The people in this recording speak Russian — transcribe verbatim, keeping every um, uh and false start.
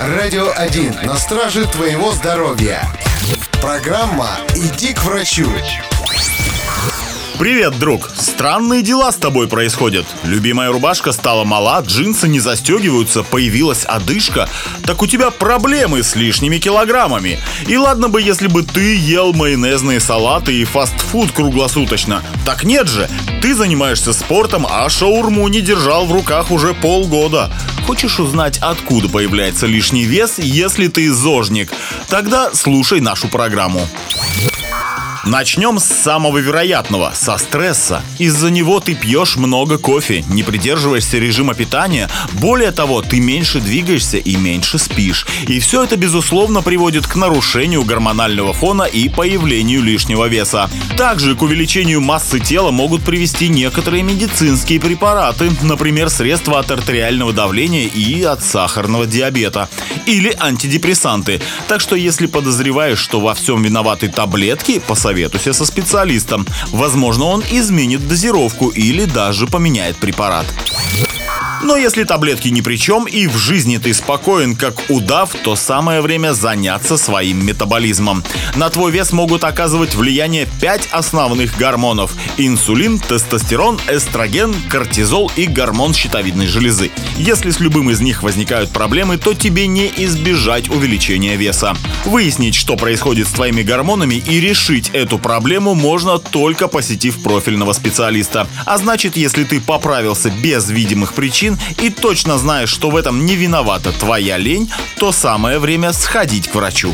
Радио один на страже твоего здоровья. Программа «Иди к врачу». Привет, друг. Странные дела с тобой происходят. Любимая рубашка стала мала, джинсы не застегиваются, появилась одышка. Так у тебя проблемы с лишними килограммами. И ладно бы, если бы ты ел майонезные салаты и фастфуд круглосуточно. Так нет же, ты занимаешься спортом, а шаурму не держал в руках уже полгода. Хочешь узнать, откуда появляется лишний вес, если ты зожник? Тогда слушай нашу программу. Начнем с самого вероятного, со стресса. Из-за него ты пьешь много кофе, не придерживаешься режима питания. Более того, ты меньше двигаешься и меньше спишь. И все это, безусловно, приводит к нарушению гормонального фона и появлению лишнего веса. Также к увеличению массы тела могут привести некоторые медицинские препараты, например, средства от артериального давления и от сахарного диабета. Или антидепрессанты. Так что, если подозреваешь, что во всем виноваты таблетки, посоветуй Советуйся со специалистом. Возможно, он изменит дозировку или даже поменяет препарат. Но если таблетки ни при чем и в жизни ты спокоен, как удав, то самое время заняться своим метаболизмом. На твой вес могут оказывать влияние пять основных гормонов: инсулин, тестостерон, эстроген, кортизол и гормон щитовидной железы. Если с любым из них возникают проблемы, то тебе не избежать увеличения веса. Выяснить, что происходит с твоими гормонами, и решить эту проблему можно, только посетив профильного специалиста. А значит, если ты поправился без видимых причин и точно знаешь, что в этом не виновата твоя лень, то самое время сходить к врачу.